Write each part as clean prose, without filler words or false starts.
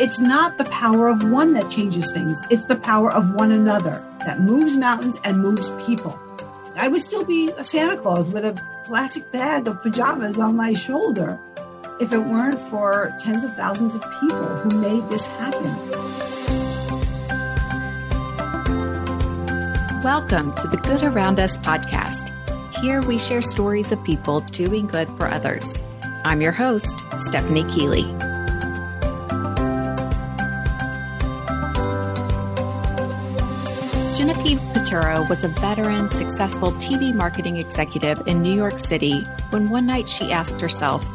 It's not the power of one that changes things. It's the power of one another that moves mountains and moves people. I would still be a Santa Claus with a plastic bag of pajamas on my shoulder if it weren't for tens of thousands of people who made this happen. Welcome to the Good Around Us podcast. Here we share stories of people doing good for others. I'm your host, Stephanie Keeley. Genevieve Piturro was a veteran, successful TV marketing executive in New York City when one night she asked herself,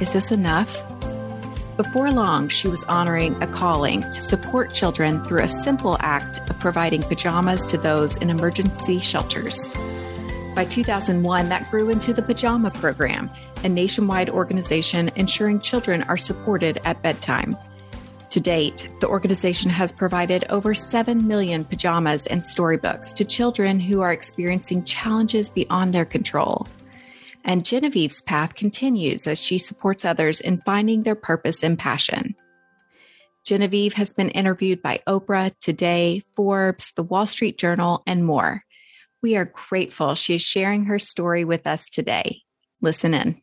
"Is this enough?" Before long, she was honoring a calling to support children through a simple act of providing pajamas to those in emergency shelters. By 2001, that grew into the Pajama Program, a nationwide organization ensuring children are supported at bedtime. To date, the organization has provided over 7 million pajamas and storybooks to children who are experiencing challenges beyond their control. And Genevieve's path continues as she supports others in finding their purpose and passion. Genevieve has been interviewed by Oprah, Today, Forbes, The Wall Street Journal, and more. We are grateful she is sharing her story with us today. Listen in.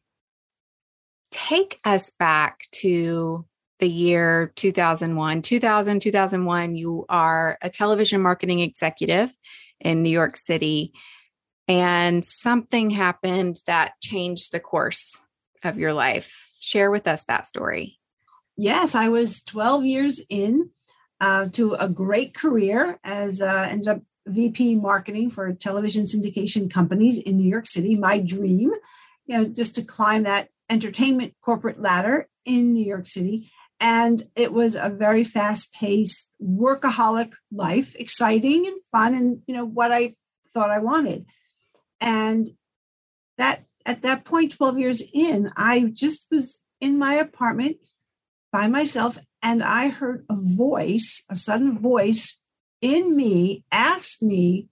Take us back to the year 2001, you are a television marketing executive in New York City, and something happened that changed the course of your life. Share with us that story. Yes, I was 12 years in to a great career as ended up VP marketing for television syndication companies in New York City. My dream, you know, just to climb that entertainment corporate ladder in New York City. And it was a very fast-paced, workaholic life, exciting and fun, and you know what I thought I wanted. And that at that point, 12 years in, I just was in my apartment by myself, and I heard a voice, a sudden voice in me, asked me,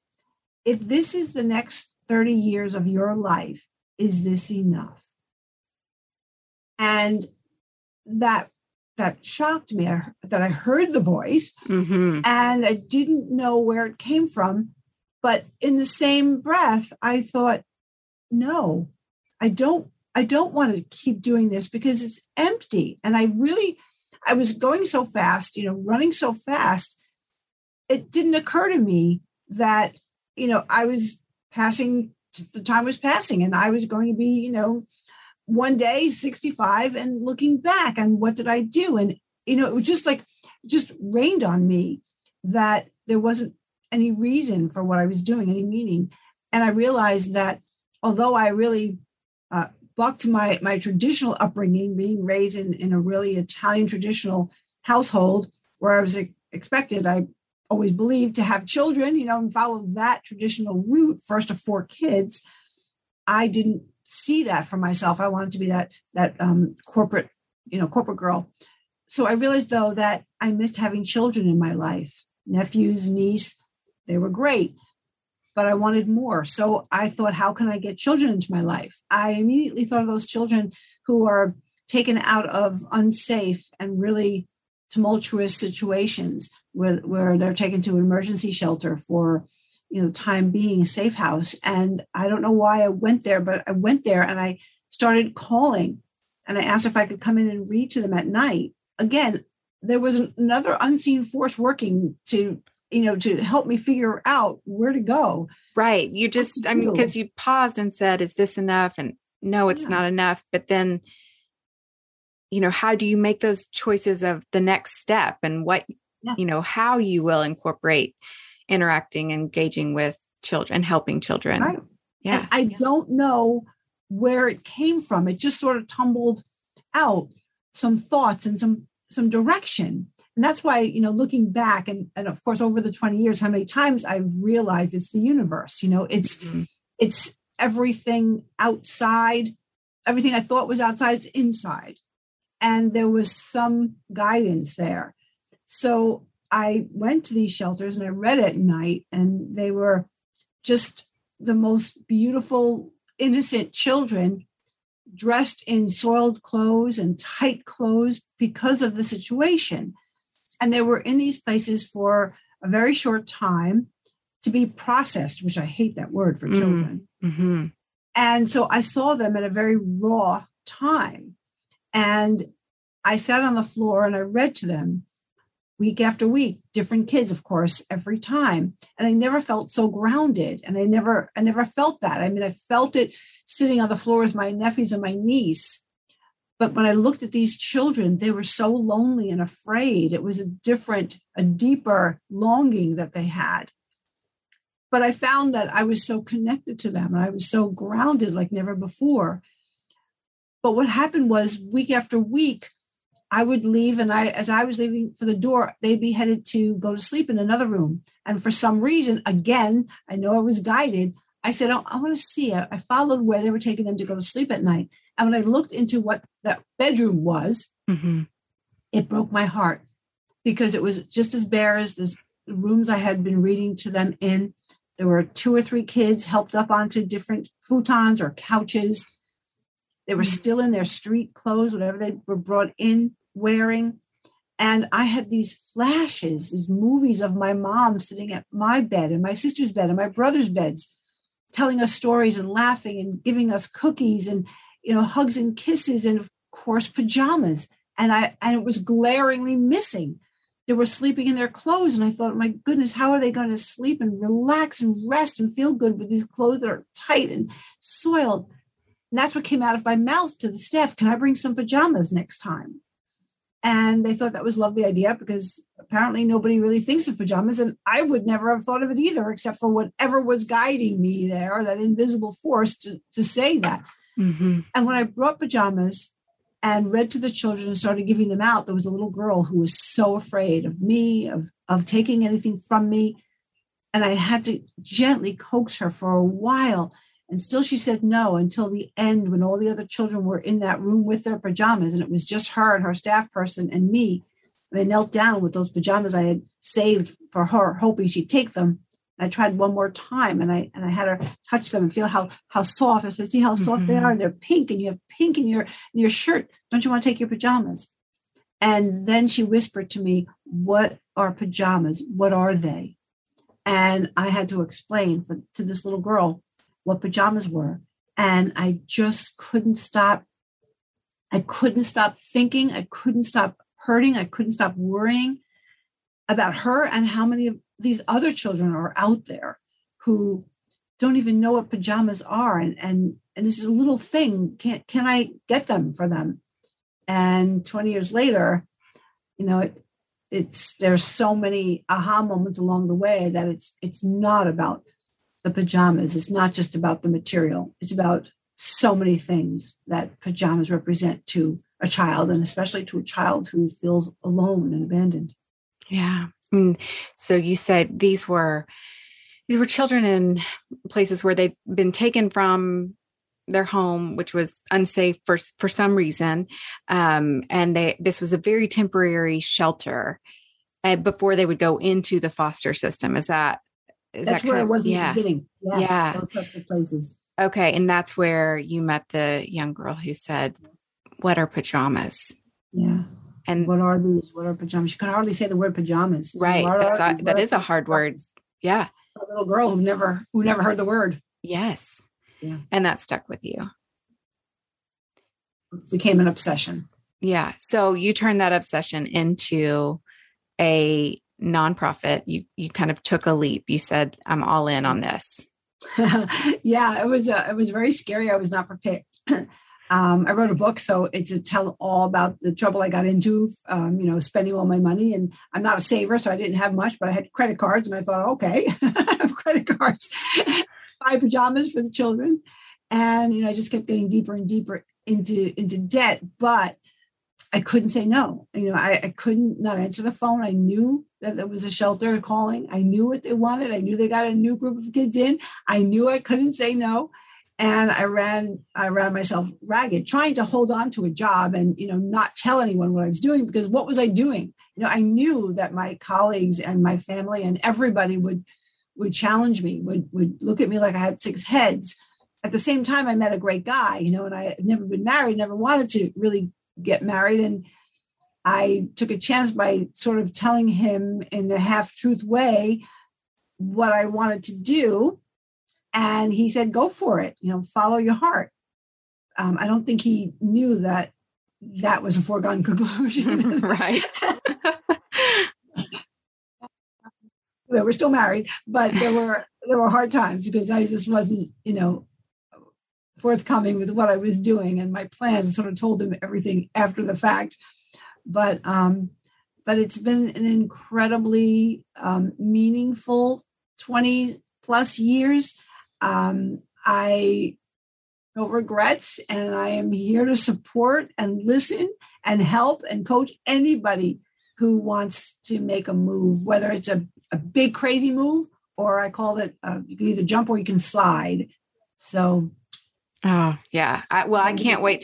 if this is the next 30 years of your life, is this enough? And that shocked me, that I heard the voice, and I didn't know where it came from. But in the same breath, I thought, no, I don't want to keep doing this because it's empty. And I was going so fast, you know, running so fast. It didn't occur to me that, you know, the time was passing and I was going to be, you know, one day, 65, and looking back, and what did I do? And, you know, it was just rained on me that there wasn't any reason for what I was doing, any meaning. And I realized that although I really bucked my traditional upbringing, being raised in a really Italian traditional household where I was expected, I always believed, to have children, you know, and follow that traditional route, first of 4 kids, I didn't see that for myself. I wanted to be that corporate girl. So I realized though that I missed having children in my life, nephews, niece, they were great, but I wanted more. So I thought, how can I get children into my life? I immediately thought of those children who are taken out of unsafe and really tumultuous situations where they're taken to an emergency shelter for, you know, time being, a safe house. And I don't know why I went there, but I went there and I started calling and I asked if I could come in and read to them at night. Again, there was another unseen force working to help me figure out where to go. Right. You just, I mean, because you paused and said, is this enough? And no, it's not enough. But then, you know, how do you make those choices of the next step and what, you know, how you will incorporate interacting, engaging with children, helping children. Right. Yeah. And I don't know where it came from. It just sort of tumbled out, some thoughts and some direction. And that's why, you know, looking back and of course, over the 20 years, how many times I've realized it's the universe, you know, it's everything outside, everything I thought was outside is inside. And there was some guidance there. So I went to these shelters and I read at night, and they were just the most beautiful, innocent children dressed in soiled clothes and tight clothes because of the situation. And they were in these places for a very short time to be processed, which I hate that word for children. Mm-hmm. And so I saw them at a very raw time. And I sat on the floor and I read to them week after week, different kids, of course, every time. And I never felt so grounded. And I never felt that. I mean, I felt it sitting on the floor with my nephews and my niece. But when I looked at these children, they were so lonely and afraid. It was a deeper longing that they had. But I found that I was so connected to them. And I was so grounded like never before. But what happened was week after week, I would leave, and as I was leaving for the door, they'd be headed to go to sleep in another room. And for some reason, again, I know I was guided. I said, oh, I want to see. I followed where they were taking them to go to sleep at night. And when I looked into what that bedroom was, mm-hmm. it broke my heart because it was just as bare as the rooms I had been reading to them in. There were 2 or 3 kids helped up onto different futons or couches. They were still in their street clothes, whatever they were brought in wearing. And I had these flashes, these movies of my mom sitting at my bed and my sister's bed and my brother's beds, telling us stories and laughing and giving us cookies and, you know, hugs and kisses and, of course, pajamas. And it was glaringly missing. They were sleeping in their clothes. And I thought, my goodness, how are they going to sleep and relax and rest and feel good with these clothes that are tight and soiled? And that's what came out of my mouth to the staff. Can I bring some pajamas next time? And they thought that was a lovely idea because apparently nobody really thinks of pajamas. And I would never have thought of it either, except for whatever was guiding me there, that invisible force to say that. Mm-hmm. And when I brought pajamas and read to the children and started giving them out, there was a little girl who was so afraid of me, of taking anything from me. And I had to gently coax her for a while. And still she said no until the end when all the other children were in that room with their pajamas. And it was just her and her staff person and me. And I knelt down with those pajamas I had saved for her, hoping she'd take them. And I tried one more time and I had her touch them and feel how soft. I said, see how soft mm-hmm. they are? And they're pink and you have pink in your shirt. Don't you want to take your pajamas? And then she whispered to me, what are pajamas? What are they? And I had to explain to this little girl what pajamas were. And I just couldn't stop. I couldn't stop thinking. I couldn't stop hurting. I couldn't stop worrying about her and how many of these other children are out there who don't even know what pajamas are. And this is a little thing. Can I get them for them? And 20 years later, you know, there's so many aha moments along the way that it's not about the pajamas. It's not just about the material. It's about so many things that pajamas represent to a child, and especially to a child who feels alone and abandoned. Yeah. So you said these were children in places where they've been taken from their home, which was unsafe for some reason. And this was a very temporary shelter before they would go into the foster system. That's where I was in the beginning. Yes, yeah. Those types of places. Okay. And that's where you met the young girl who said, what are pajamas? Yeah. And what are these? What are pajamas? She could hardly say the word pajamas. Right. That is a hard word. Yeah. A little girl who never heard the word. Yes. Yeah. And that stuck with you. It became an obsession. Yeah. So you turned that obsession into a nonprofit. You kind of took a leap. You said, I'm all in on this. Yeah, it was very scary. I was not prepared. I wrote a book, so it's a tell all about the trouble I got into, spending all my money. And I'm not a saver, so I didn't have much, but I had credit cards and I thought, okay, I have credit cards, buy pajamas for the children. And, I just kept getting deeper and deeper into debt, but I couldn't say no. I couldn't not answer the phone. I knew that there was a shelter calling. I knew what they wanted. I knew they got a new group of kids in. I knew I couldn't say no. And I ran myself ragged, trying to hold on to a job and, not tell anyone what I was doing, because what was I doing? I knew that my colleagues and my family and everybody would challenge me, would look at me like I had 6 heads. At the same time, I met a great guy, and I had never been married, never wanted to really get married. And I took a chance by sort of telling him in a half-truth way what I wanted to do. And he said, go for it, follow your heart. I don't think he knew that that was a foregone conclusion. Right. We were still married, but there were hard times because I just wasn't, forthcoming with what I was doing and my plans, and sort of told him everything after the fact. But it's been an incredibly meaningful 20 plus years. I no regrets, and I am here to support and listen and help and coach anybody who wants to make a move, whether it's a big, crazy move, or I call it, you can either jump or you can slide. So. Oh, yeah. I can't wait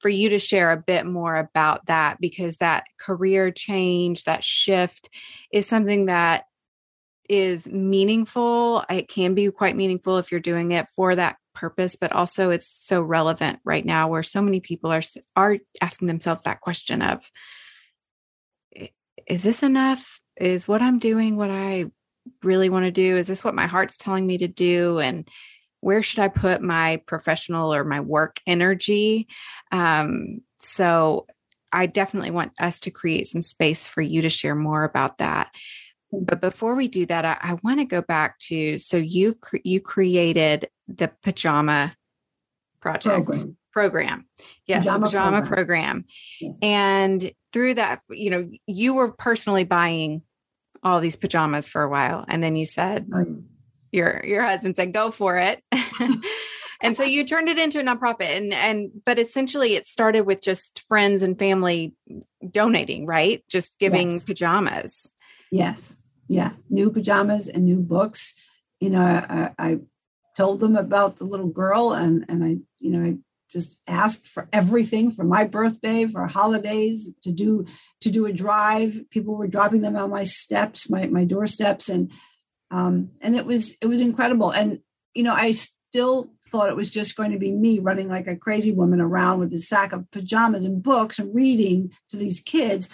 for you to share a bit more about that, because that career change, that shift is something that is meaningful. It can be quite meaningful if you're doing it for that purpose, but also it's so relevant right now where so many people are asking themselves that question of, is this enough? Is what I'm doing what I really want to do? Is this what my heart's telling me to do? And where should I put my professional or my work energy? So I definitely want us to create some space for you to share more about that. But before we do that, I want to go back to, so you created the Pajama Project. Program. Yes. Pajama Program. Yeah. And through that, you were personally buying all these pajamas for a while. And then you said, your husband said, go for it. And so you turned it into a nonprofit but essentially it started with just friends and family donating, right? Just giving pajamas. Yes. Yeah. New pajamas and new books. I told them about the little girl and I just asked for everything for my birthday, for holidays, to do a drive. People were dropping them on my steps, my doorsteps. And it was incredible. And, I still thought it was just going to be me running like a crazy woman around with a sack of pajamas and books and reading to these kids,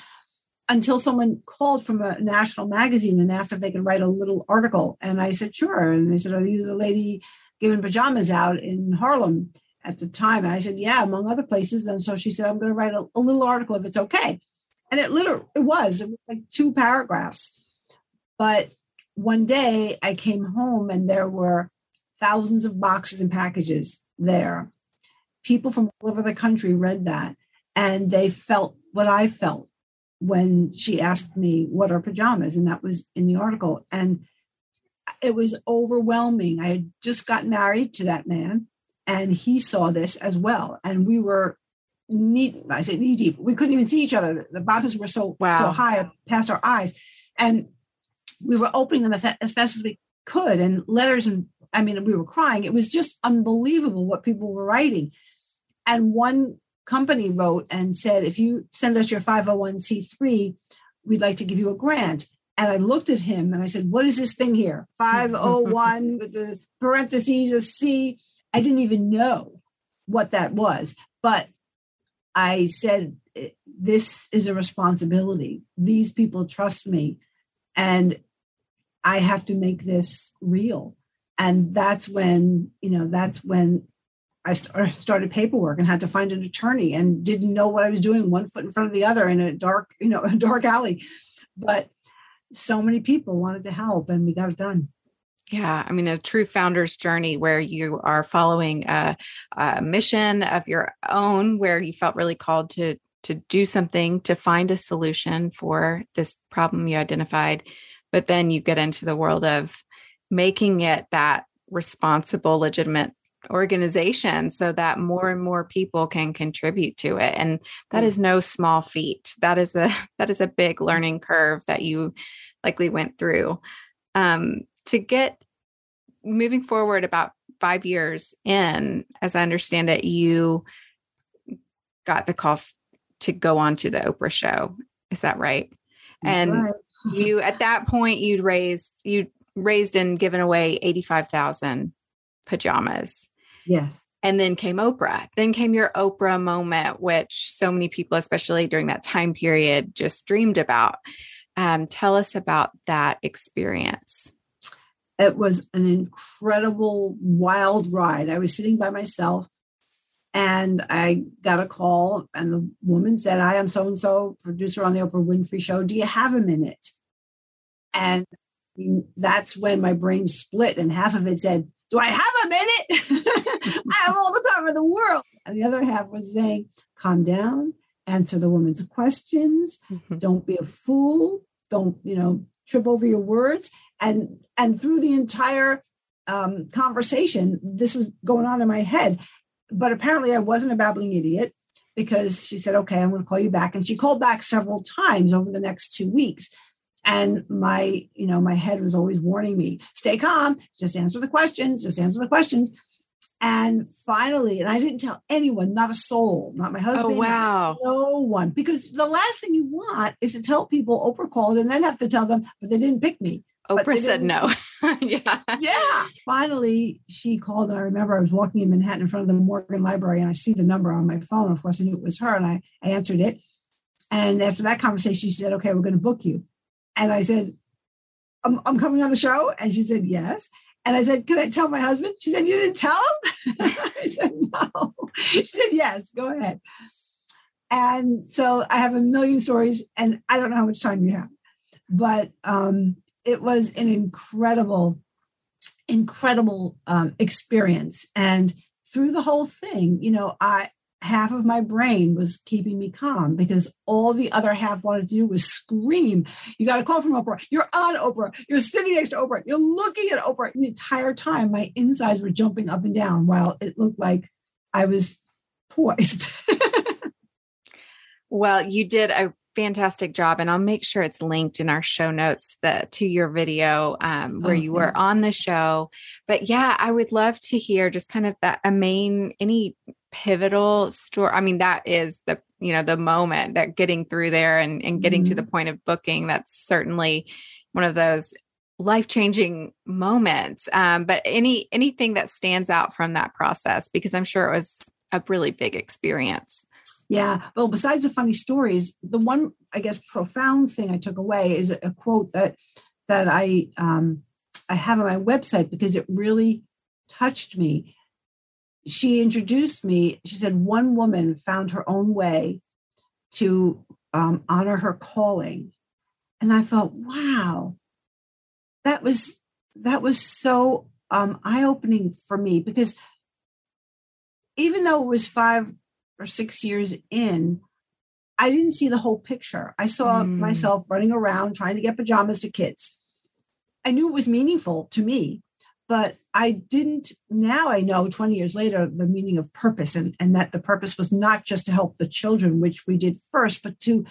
until someone called from a national magazine and asked if they could write a little article. And I said, sure. And they said, are you the lady giving pajamas out in Harlem at the time? And I said, yeah, among other places. And so she said, I'm going to write a little article if it's okay. And it was like 2 paragraphs. But one day I came home and there were thousands of boxes and packages there. People from all over the country read that, and they felt what I felt when she asked me, what are pajamas? And that was in the article. And it was overwhelming. I had just gotten married to that man, and he saw this as well. And we were knee deep. We couldn't even see each other. The boxes were so high past our eyes. And we were opening them as fast as we could. And letters, and we were crying. It was just unbelievable what people were writing. And one company wrote and said, if you send us your 501c3, we'd like to give you a grant. And I looked at him and I said, what is this thing here? 501 with the parentheses, a C. I didn't even know what that was, but I said, this is a responsibility. These people trust me, and I have to make this real. And that's when I started paperwork and had to find an attorney, and didn't know what I was doing, one foot in front of the other in a dark alley. But so many people wanted to help, and we got it done. Yeah. A true founder's journey where you are following a mission of your own, where you felt really called to do something, to find a solution for this problem you identified. But then you get into the world of making it that responsible, legitimate organization so that more and more people can contribute to it. And that is no small feat. That is a big learning curve that you likely went through. To get moving forward about 5 years in, as I understand it, you got the call to go on to the Oprah show. Is that right? And right. You, at that point, you'd raised and given away 85,000 pajamas. Yes. And then came Oprah. Then came your Oprah moment, which so many people, especially during that time period, just dreamed about. Tell us about that experience. It was an incredible, wild ride. I was sitting by myself and I got a call and the woman said, "I am so-and-so, producer on the Oprah Winfrey Show. Do you have a minute?" And that's when my brain split and half of it said, "Do I have a minute? I have all the time in the world." And the other half was saying, "Calm down, answer the woman's questions, don't be a fool, don't, trip over your words." And through the entire conversation, this was going on in my head. But apparently I wasn't a babbling idiot, because she said, "Okay, I'm going to call you back." And she called back several times over the next 2 weeks. And my, my head was always warning me, "Stay calm, just answer the questions, just answer the questions." And finally, and I didn't tell anyone, not a soul, not my husband. Oh, wow. No one. Because the last thing you want is to tell people Oprah called and then have to tell them, but they didn't pick me. Oprah said no. Yeah. Yeah. Finally, she called. And I remember I was walking in Manhattan in front of the Morgan Library and I see the number on my phone. Of course, I knew it was her and I answered it. And after that conversation, she said, "Okay, we're going to book you." And I said, I'm coming on the show?" And she said, "Yes." And I said, "Can I tell my husband?" She said, "You didn't tell him?" I said, "No." She said, "Yes, go ahead." And so I have a million stories, and I don't know how much time you have, but it was an incredible experience. And through the whole thing, half of my brain was keeping me calm, because all the other half wanted to do was scream. "You got a call from Oprah. You're on Oprah. You're sitting next to Oprah. You're looking at Oprah." And the entire time, my insides were jumping up and down while it looked like I was poised. Well, you did a fantastic job. And I'll make sure it's linked in our show notes to your video where you were on the show. But yeah, I would love to hear just kind of any pivotal story. I mean, that is the moment that getting through there and getting to the point of booking. That's certainly one of those life-changing moments. But anything that stands out from that process, because I'm sure it was a really big experience. Yeah. Well, besides the funny stories, the one, I guess, profound thing I took away is a quote that I have on my website, because it really touched me. She introduced me. She said, "One woman found her own way to honor her calling." And I thought, wow, that was so eye-opening for me, because even though it was 5 or 6 years in, I didn't see the whole picture. I saw myself running around trying to get pajamas to kids. I knew it was meaningful to me, but I didn't. Now I know 20 years later, the meaning of purpose, and that the purpose was not just to help the children, which we did first, but to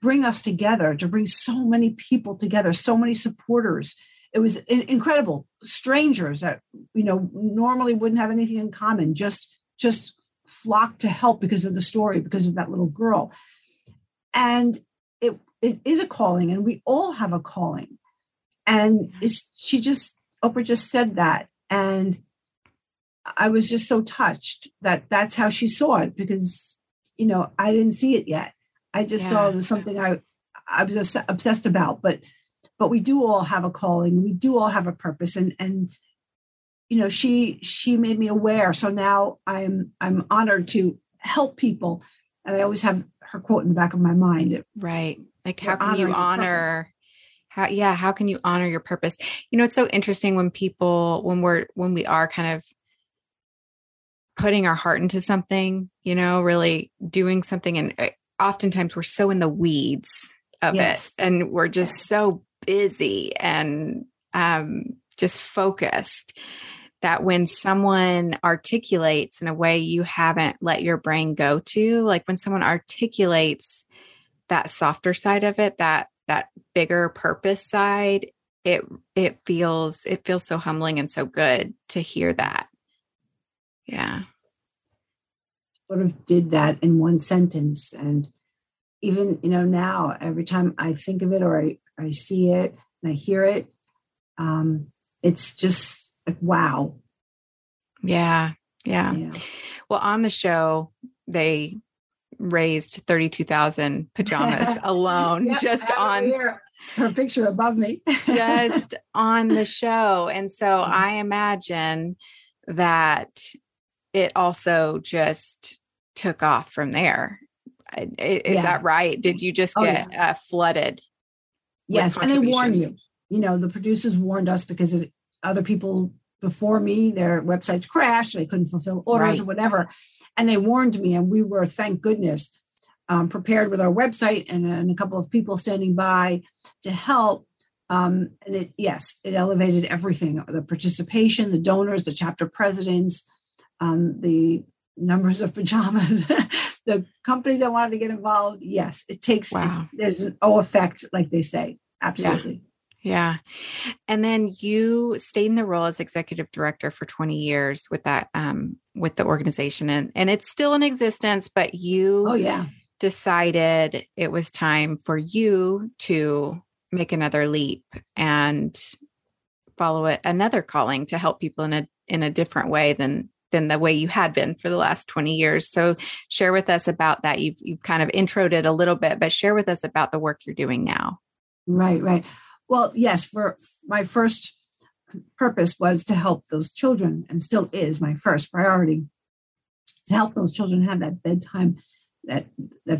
bring us together, to bring so many people together, so many supporters. It was incredible. Strangers that, normally wouldn't have anything in common, just flocked to help because of the story, because of that little girl. And it is a calling, and we all have a calling. And Oprah just said that. And I was just so touched that that's how she saw it, because, I didn't see it yet. I just saw it was something I was obsessed about, but we do all have a calling. We do all have a purpose. And she made me aware. So now I'm honored to help people. And I always have her quote in the back of my mind. Right. Like, how can you honor? How can you honor your purpose? It's so interesting when people, when we are kind of putting our heart into something, really doing something. And oftentimes we're so in the weeds of it, and we're just so busy and, just focused, that when someone articulates in a way you haven't let your brain go to, like when someone articulates that softer side of it, that bigger purpose side, it feels so humbling and so good to hear that. Yeah. Sort of did that in one sentence. And even, now every time I think of it, or I see it and I hear it, it's just like, wow. Yeah. Yeah. Well, on the show, they raised 32,000 pajamas alone, just on her picture above me, just on the show. And so I imagine that it also just took off from there. Is that right? Did you just get flooded? Yes. And they warn you, the producers warned us because other people before me, their websites crashed. They couldn't fulfill orders or whatever. And they warned me, and we were, thank goodness, prepared with our website and a couple of people standing by to help. And it elevated everything, the participation, the donors, the chapter presidents, the numbers of pajamas, the companies that wanted to get involved. Yes, it takes, there's an O effect, like they say. Absolutely. Yeah. And then you stayed in the role as executive director for 20 years with that, with the organization, and it's still in existence, but you decided it was time for you to make another leap and follow another calling to help people in a different way than the way you had been for the last 20 years. So share with us about that. You've kind of introed it a little bit, but share with us about the work you're doing now. Right. Well, yes, for my first purpose was to help those children, and still is my first priority, to help those children have that bedtime that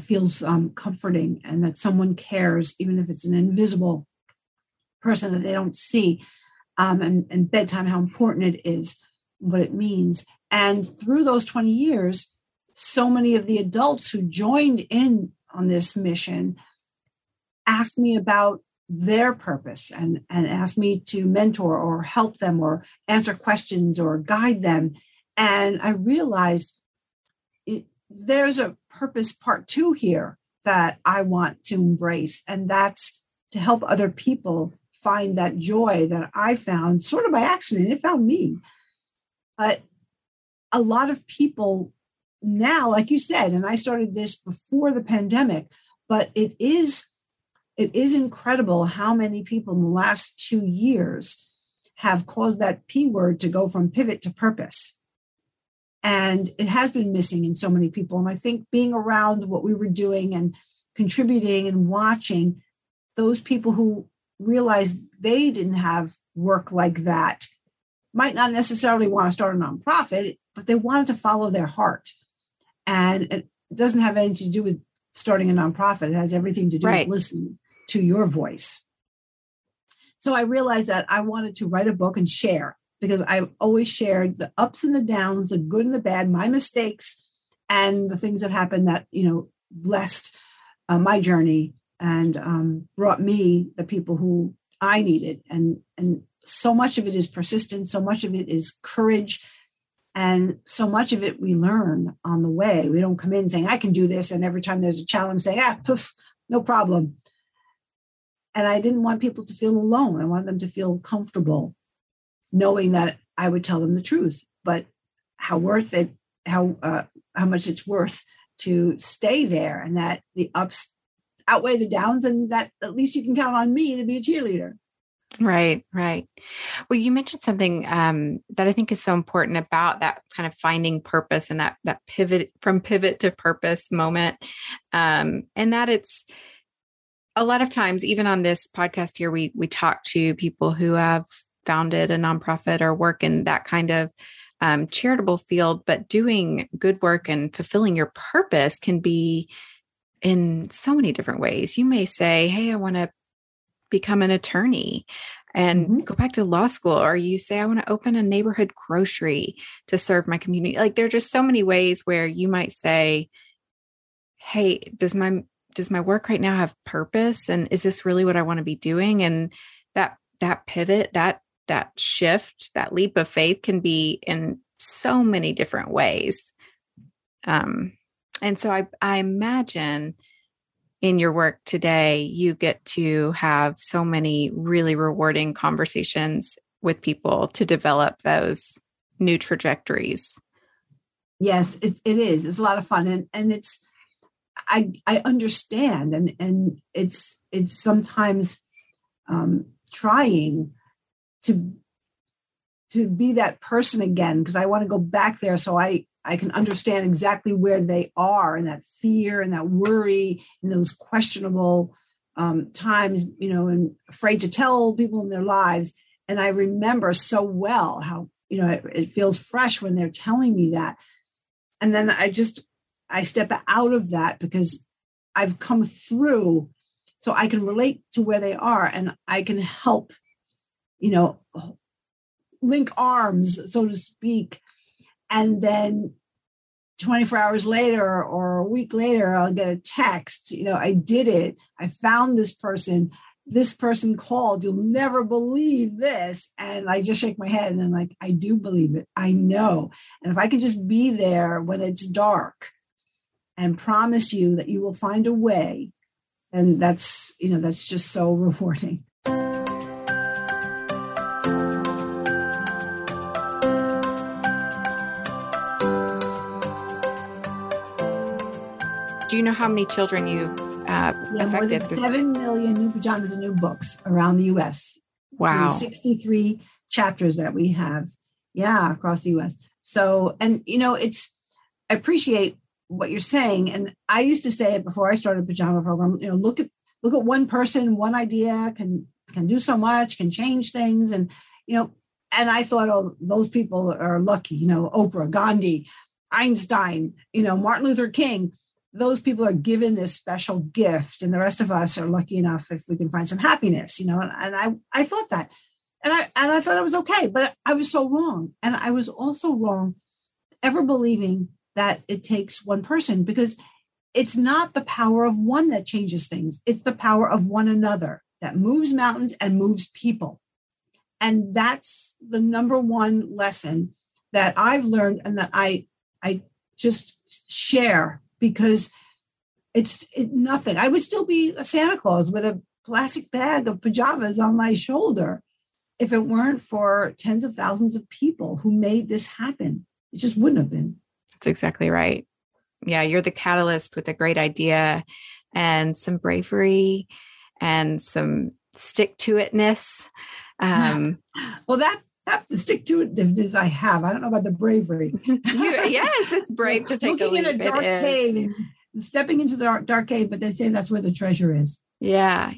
feels comforting, and that someone cares, even if it's an invisible person that they don't see, and bedtime, how important it is, what it means. And through those 20 years, so many of the adults who joined in on this mission asked me about their purpose and asked me to mentor or help them or answer questions or guide them. And I realized there's a purpose part two here that I want to embrace. And that's to help other people find that joy that I found sort of by accident. It found me. But a lot of people now, like you said, and I started this before the pandemic, but it is incredible how many people in the last 2 years have caused that P word to go from pivot to purpose. And it has been missing in so many people. And I think being around what we were doing and contributing and watching those people who realized they didn't have work like that might not necessarily want to start a nonprofit, but they wanted to follow their heart. And it doesn't have anything to do with starting a nonprofit. It has everything to do with listening to your voice. So I realized that I wanted to write a book and share, because I've always shared the ups and the downs, the good and the bad, my mistakes, and the things that happened that, blessed my journey and brought me the people who I needed. And so much of it is persistence. So much of it is courage. And so much of it we learn on the way. We don't come in saying, I can do this. And every time there's a challenge, saying, poof, no problem. And I didn't want people to feel alone. I wanted them to feel comfortable knowing that I would tell them the truth, but how worth it, how much it's worth to stay there, and that the ups outweigh the downs, and that at least you can count on me to be a cheerleader. Right. Well, you mentioned something that I think is so important about that kind of finding purpose and that pivot from pivot to purpose moment. And that it's a lot of times, even on this podcast here, we talk to people who have founded a nonprofit or work in that kind of charitable field, but doing good work and fulfilling your purpose can be in so many different ways. You may say, hey, I want to become an attorney and go back to law school. Or you say, I want to open a neighborhood grocery to serve my community. Like, there are just so many ways where you might say, hey, does my work right now have purpose? And is this really what I want to be doing? And that pivot, that shift, that leap of faith can be in so many different ways. And so I imagine in your work today, you get to have so many really rewarding conversations with people to develop those new trajectories. Yes, it is. It's a lot of fun. And it's, I understand. And it's sometimes trying to to be that person again, because I want to go back there so I can understand exactly where they are, and that fear and that worry and those questionable times, you know, and afraid to tell people in their lives. And I remember so well how, you know, it feels fresh when they're telling me that. And then I step out of that because I've come through, so I can relate to where they are and I can help, you know, link arms, so to speak. And then 24 hours later or a week later, I'll get a text, you know, I did it. I found this person called, you'll never believe this. And I just shake my head and I'm like, I do believe it. I know. And if I could just be there when it's dark and promise you that you will find a way. And that's, you know, that's just so rewarding. Do you know how many children you've affected? More than 7 million new pajamas and new books around the U.S. Wow. 63 chapters that we have, across the U.S. So, and, you know, I appreciate what you're saying. And I used to say it before I started Pajama Program, you know, look at one person, one idea can do so much, can change things. And, you know, and I thought, oh, those people are lucky, you know, Oprah, Gandhi, Einstein, you know, Martin Luther King. Those people are given this special gift, and the rest of us are lucky enough if we can find some happiness, you know. And I thought that, and I thought I was okay, but I was so wrong. And I was also wrong ever believing that it takes one person, because it's not the power of one that changes things. It's the power of one another that moves mountains and moves people. And that's the number one lesson that I've learned and that I just share. Because it's nothing. I would still be a Santa Claus with a plastic bag of pajamas on my shoulder if it weren't for tens of thousands of people who made this happen. It just wouldn't have been. That's exactly right. Yeah, you're the catalyst with a great idea and some bravery and some stick-to-itness. Well, that's the stick-to-itiveness I have. I don't know about the bravery. Yes, it's brave to take looking a leap. In a dark cave and stepping into the dark cave, but they say that's where the treasure is. Yeah,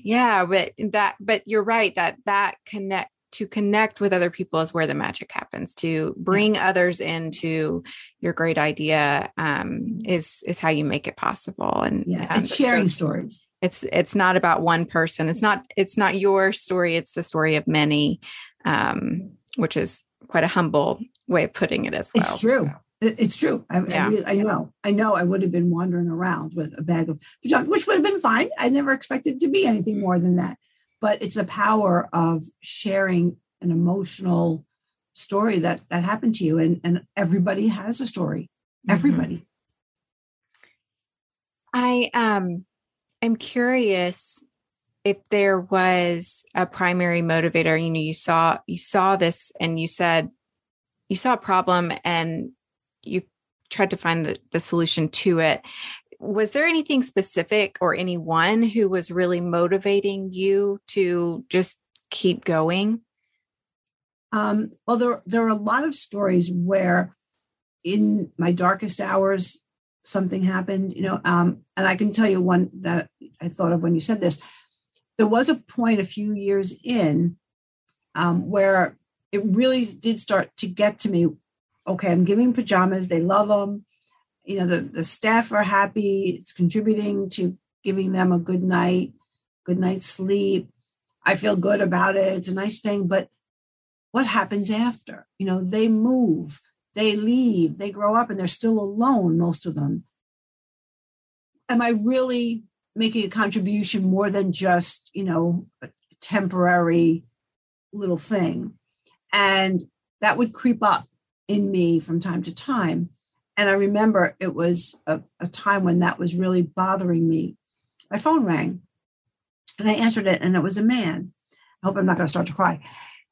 but you're right that connect with other people is where the magic happens. To bring others into your great idea is how you make it possible. And it's sharing stories. It's not about one person. It's not your story. It's the story of many. Which is quite a humble way of putting it as well. It's true. I know I would have been wandering around with a bag of pajamas, which would have been fine. I never expected to be anything more than that. But it's the power of sharing an emotional story that happened to you. And everybody has a story. Everybody. I am curious if there was a primary motivator. You know, you saw this and you said you saw a problem and you tried to find the solution to it. Was there anything specific or anyone who was really motivating you to just keep going? Well, there are a lot of stories where in my darkest hours, something happened, you know, and I can tell you one that I thought of when you said this. There was a point a few years in where it really did start to get to me. Okay, I'm giving pajamas. They love them. You know, the staff are happy. It's contributing to giving them a good night's sleep. I feel good about it. It's a nice thing. But what happens after? You know, they move, they leave, they grow up, and they're still alone, most of them. Am I really making a contribution more than just, you know, a temporary little thing? And that would creep up in me from time to time. And I remember it was a time when that was really bothering me. My phone rang and I answered it, and it was a man. I hope I'm not going to start to cry.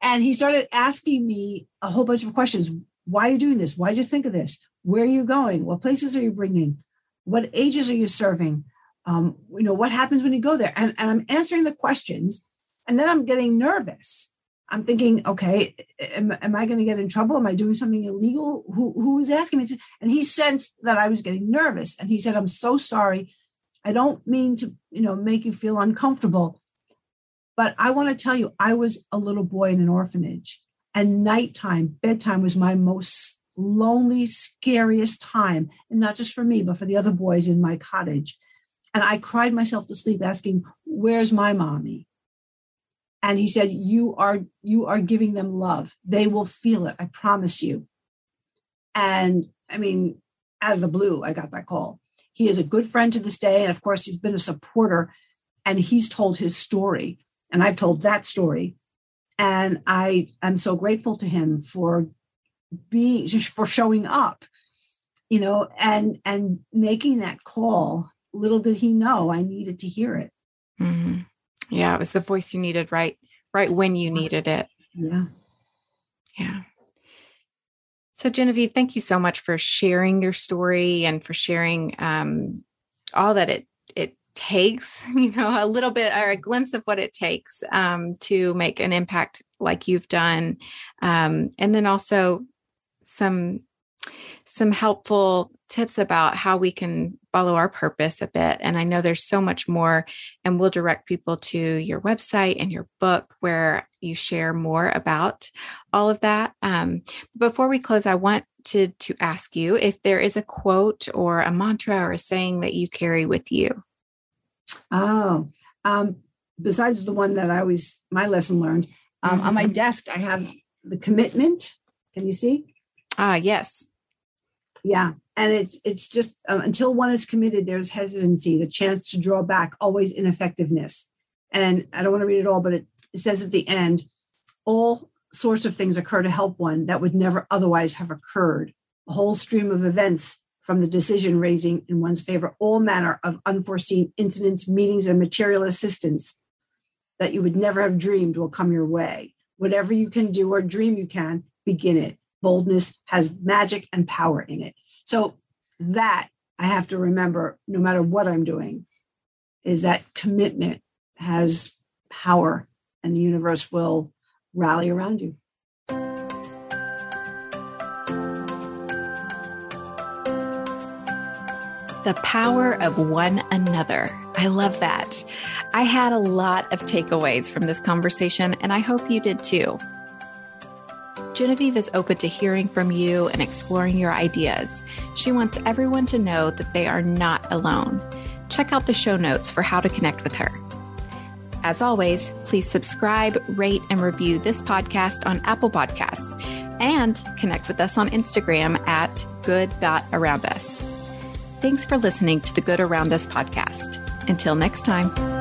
And he started asking me a whole bunch of questions. Why are you doing this? Why did you think of this? Where are you going? What places are you bringing? What ages are you serving? You know, what happens when you go there? And I'm answering the questions, and then I'm getting nervous I'm thinking, okay, am I going to get in trouble? Am I doing something illegal? Who is asking me to? And he sensed that I was getting nervous. And he said, I'm so sorry. I don't mean to, make you feel uncomfortable, but I want to tell you, I was a little boy in an orphanage, and nighttime, bedtime was my most lonely, scariest time. And not just for me, but for the other boys in my cottage. And I cried myself to sleep asking, where's my mommy? And he said, you are giving them love. They will feel it. I promise you. And I mean, out of the blue, I got that call. He is a good friend to this day. And of course, he's been a supporter, and he's told his story. And I've told that story. And I am so grateful to him for showing up, and making that call. Little did he know I needed to hear it. Mm-hmm. Yeah, it was the voice you needed right when you needed it. Yeah. So Genevieve, thank you so much for sharing your story and for sharing all that it takes, a little bit or a glimpse of what it takes to make an impact like you've done. And then also some helpful tips about how we can follow our purpose a bit. And I know there's so much more, and we'll direct people to your website and your book where you share more about all of that. Before we close, I want to ask you if there is a quote or a mantra or a saying that you carry with you. Besides the one that my lesson learned, on my desk, I have The Commitment. Can you see? Yes. Yeah. And it's just until one is committed, there's hesitancy, the chance to draw back, always ineffectiveness. And I don't want to read it all, but it says at the end, all sorts of things occur to help one that would never otherwise have occurred. A whole stream of events from the decision raising in one's favor, all manner of unforeseen incidents, meetings, and material assistance that you would never have dreamed will come your way. Whatever you can do or dream you can, begin it. Boldness has magic and power in it. So that I have to remember, no matter what I'm doing, is that commitment has power, and the universe will rally around you. The power of one another. I love that. I had a lot of takeaways from this conversation, and I hope you did too. Genevieve is open to hearing from you and exploring your ideas. She wants everyone to know that they are not alone. Check out the show notes for how to connect with her. As always, please subscribe, rate, and review this podcast on Apple Podcasts, and connect with us on Instagram at good.aroundus. Thanks for listening to the Good Around Us podcast. Until next time.